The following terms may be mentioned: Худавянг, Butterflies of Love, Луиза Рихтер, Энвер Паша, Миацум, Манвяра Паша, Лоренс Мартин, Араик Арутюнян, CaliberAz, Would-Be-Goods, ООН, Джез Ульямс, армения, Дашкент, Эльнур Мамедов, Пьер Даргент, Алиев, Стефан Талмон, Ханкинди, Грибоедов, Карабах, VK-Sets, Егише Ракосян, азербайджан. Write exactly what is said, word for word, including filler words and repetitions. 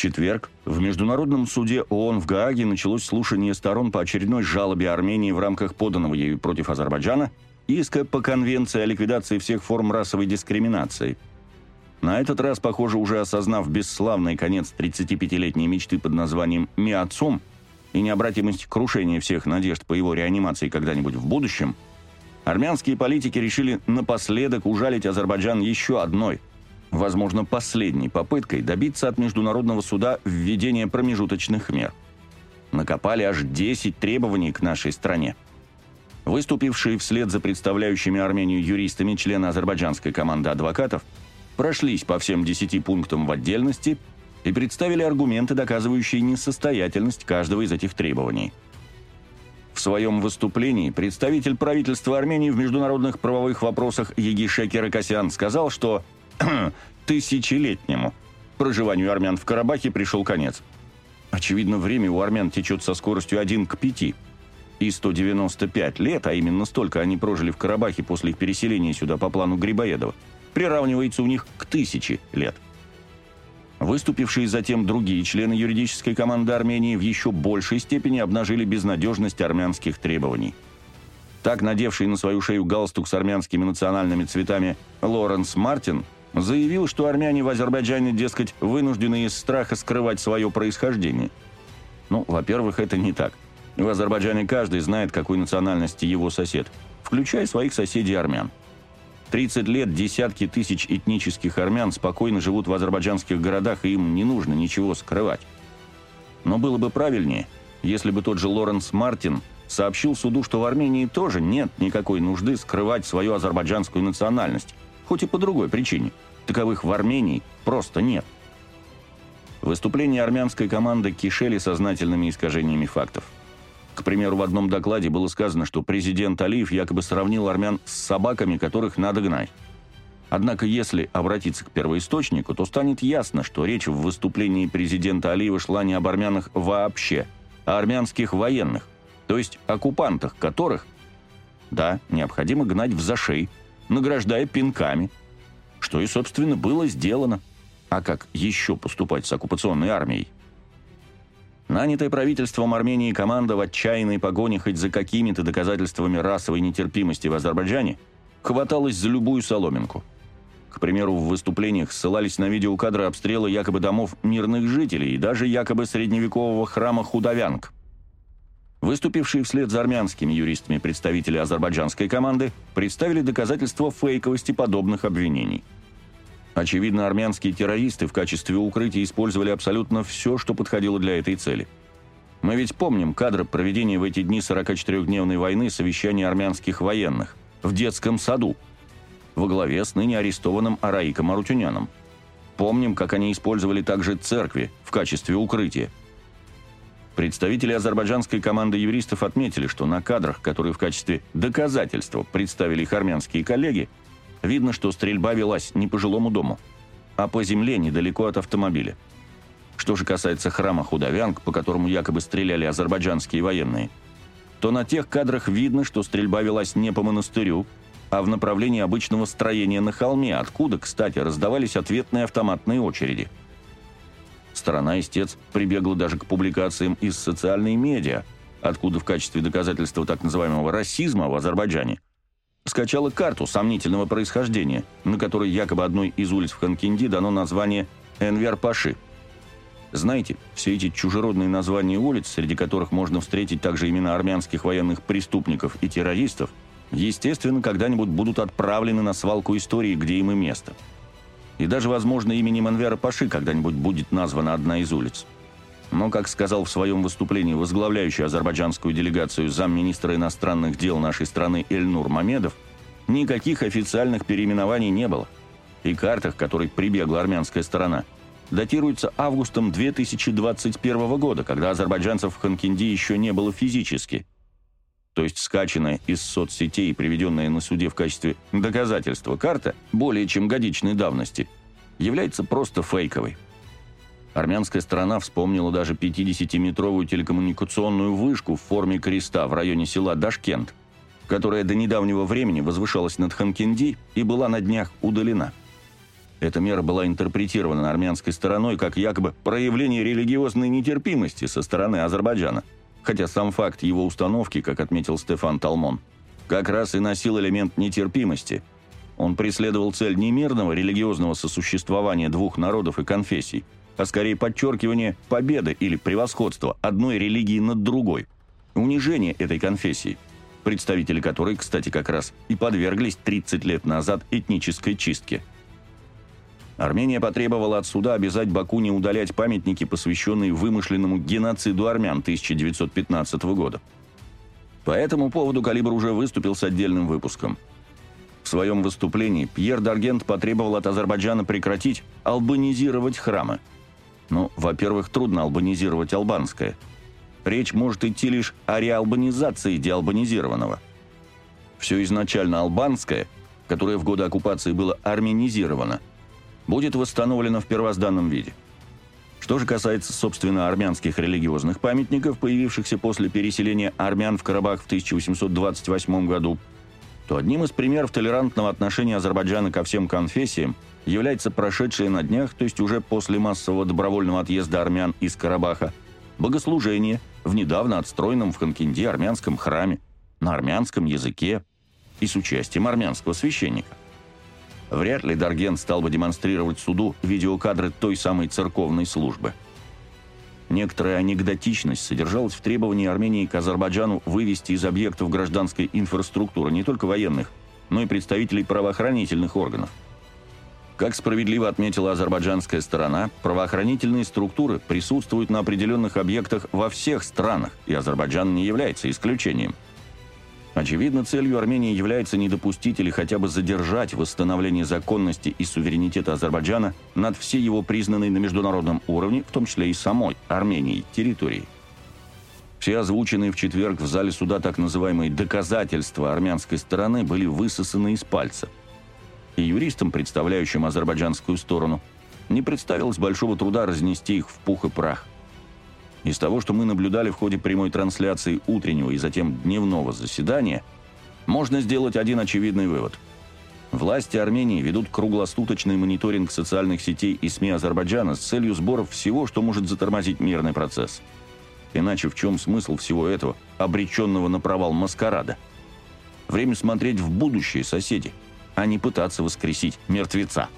четверг в Международном суде ООН в Гааге началось слушание сторон по очередной жалобе Армении в рамках поданного ею против Азербайджана иска по конвенции о ликвидации всех форм расовой дискриминации. На этот раз, похоже, уже осознав бесславный конец тридцатипятилетней мечты под названием «Миацум» и необратимость крушения всех надежд по его реанимации когда-нибудь в будущем, армянские политики решили напоследок ужалить Азербайджан еще одной, возможно, последней попыткой добиться от Международного суда введения промежуточных мер. Накопали аж десять требований к нашей стране. Выступившие вслед за представляющими Армению юристами члены азербайджанской команды адвокатов прошлись по всем десяти пунктам в отдельности и представили аргументы, доказывающие несостоятельность каждого из этих требований. В своем выступлении представитель правительства Армении в международных правовых вопросах Егише Ракосян сказал, что тысячелетнему проживанию армян в Карабахе пришел конец. Очевидно, время у армян течет со скоростью один к пяти. И сто девяносто пять лет, а именно столько они прожили в Карабахе после их переселения сюда по плану Грибоедова, приравнивается у них к тысяче лет. Выступившие затем другие члены юридической команды Армении в еще большей степени обнажили безнадежность армянских требований. Так, надевший на свою шею галстук с армянскими национальными цветами Лоренс Мартин заявил, что армяне в Азербайджане, дескать, вынуждены из страха скрывать свое происхождение. Ну, во-первых, это не так. В Азербайджане каждый знает, какой национальности его сосед, включая своих соседей армян. тридцать лет десятки тысяч этнических армян спокойно живут в азербайджанских городах, и им не нужно ничего скрывать. Но было бы правильнее, если бы тот же Лоренс Мартин сообщил суду, что в Армении тоже нет никакой нужды скрывать свою азербайджанскую национальность, хоть и по другой причине. Таковых в Армении просто нет. Выступления армянской команды кишели сознательными искажениями фактов. К примеру, в одном докладе было сказано, что президент Алиев якобы сравнил армян с собаками, которых надо гнать. Однако, если обратиться к первоисточнику, то станет ясно, что речь в выступлении президента Алиева шла не об армянах вообще, а армянских военных, то есть оккупантах, которых, да, необходимо гнать в зашей, награждая пинками, что и, собственно, было сделано. А как еще поступать с оккупационной армией? Нанятая правительством Армении команда в отчаянной погоне хоть за какими-то доказательствами расовой нетерпимости в Азербайджане хваталась за любую соломинку. К примеру, в выступлениях ссылались на видеокадры обстрела якобы домов мирных жителей и даже якобы средневекового храма Худавянг. Выступившие вслед за армянскими юристами представители азербайджанской команды представили доказательства фейковости подобных обвинений. Очевидно, армянские террористы в качестве укрытия использовали абсолютно все, что подходило для этой цели. Мы ведь помним кадры проведения в эти дни сорокачетырёхдневной войны совещания армянских военных в детском саду во главе с ныне арестованным Араиком Арутюняном. Помним, как они использовали также церкви в качестве укрытия. Представители азербайджанской команды юристов отметили, что на кадрах, которые в качестве доказательства представили их армянские коллеги, видно, что стрельба велась не по жилому дому, а по земле недалеко от автомобиля. Что же касается храма Худавянг, по которому якобы стреляли азербайджанские военные, то на тех кадрах видно, что стрельба велась не по монастырю, а в направлении обычного строения на холме, откуда, кстати, раздавались ответные автоматные очереди. Сторона-истец прибегла даже к публикациям из социальной медиа, откуда в качестве доказательства так называемого расизма в Азербайджане скачала карту сомнительного происхождения, на которой якобы одной из улиц в Ханкинди дано название Энвер Паши. Знаете, все эти чужеродные названия улиц, среди которых можно встретить также имена армянских военных преступников и террористов, естественно, когда-нибудь будут отправлены на свалку истории, где им и место. И даже, возможно, именем Манвяра Паши когда-нибудь будет названа одна из улиц. Но, как сказал в своем выступлении возглавляющий азербайджанскую делегацию замминистра иностранных дел нашей страны Эльнур Мамедов, никаких официальных переименований не было. И карта, к которой прибегла армянская сторона, датируется августом две тысячи двадцать первого года, когда азербайджанцев в Ханкинди еще не было физически. То есть скачанная из соцсетей и приведенная на суде в качестве доказательства карта более чем годичной давности является просто фейковой. Армянская сторона вспомнила даже пятидесятиметровую телекоммуникационную вышку в форме креста в районе села Дашкент, которая до недавнего времени возвышалась над Ханкинди и была на днях удалена. Эта мера была интерпретирована армянской стороной как якобы проявление религиозной нетерпимости со стороны Азербайджана, хотя сам факт его установки, как отметил Стефан Талмон, как раз и носил элемент нетерпимости. Он преследовал цель не мирного религиозного сосуществования двух народов и конфессий, а скорее подчеркивание победы или превосходства одной религии над другой, унижение этой конфессии, представители которой, кстати, как раз и подверглись тридцать лет назад этнической чистке. Армения потребовала от суда обязать Баку не удалять памятники, посвященные вымышленному геноциду армян тысяча девятьсот пятнадцатого года. По этому поводу «Калибр» уже выступил с отдельным выпуском. В своем выступлении Пьер Даргент потребовал от Азербайджана прекратить албанизировать храмы. Но, во-первых, трудно албанизировать албанское. Речь может идти лишь о реалбанизации деалбанизированного. Все изначально албанское, которое в годы оккупации было арменизировано, будет восстановлено в первозданном виде. Что же касается, собственно, армянских религиозных памятников, появившихся после переселения армян в Карабах в тысяча восемьсот двадцать восьмом году, то одним из примеров толерантного отношения Азербайджана ко всем конфессиям является прошедшее на днях, то есть уже после массового добровольного отъезда армян из Карабаха, богослужение в недавно отстроенном в Ханкинди армянском храме на армянском языке и с участием армянского священника. Вряд ли Дарген стал бы демонстрировать суду видеокадры той самой церковной службы. Некоторая анекдотичность содержалась в требовании Армении к Азербайджану вывести из объектов гражданской инфраструктуры не только военных, но и представителей правоохранительных органов. Как справедливо отметила азербайджанская сторона, правоохранительные структуры присутствуют на определенных объектах во всех странах, и Азербайджан не является исключением. Очевидно, целью Армении является не допустить или хотя бы задержать восстановление законности и суверенитета Азербайджана над всей его признанной на международном уровне, в том числе и самой Армении, территорией. Все озвученные в четверг в зале суда так называемые «доказательства» армянской стороны были высосаны из пальца. И юристам, представляющим азербайджанскую сторону, не представилось большого труда разнести их в пух и прах. Из того, что мы наблюдали в ходе прямой трансляции утреннего и затем дневного заседания, можно сделать один очевидный вывод. Власти Армении ведут круглосуточный мониторинг социальных сетей и СМИ Азербайджана с целью сбора всего, что может затормозить мирный процесс. Иначе в чем смысл всего этого, обреченного на провал маскарада? Время смотреть в будущее, соседи, а не пытаться воскресить мертвеца.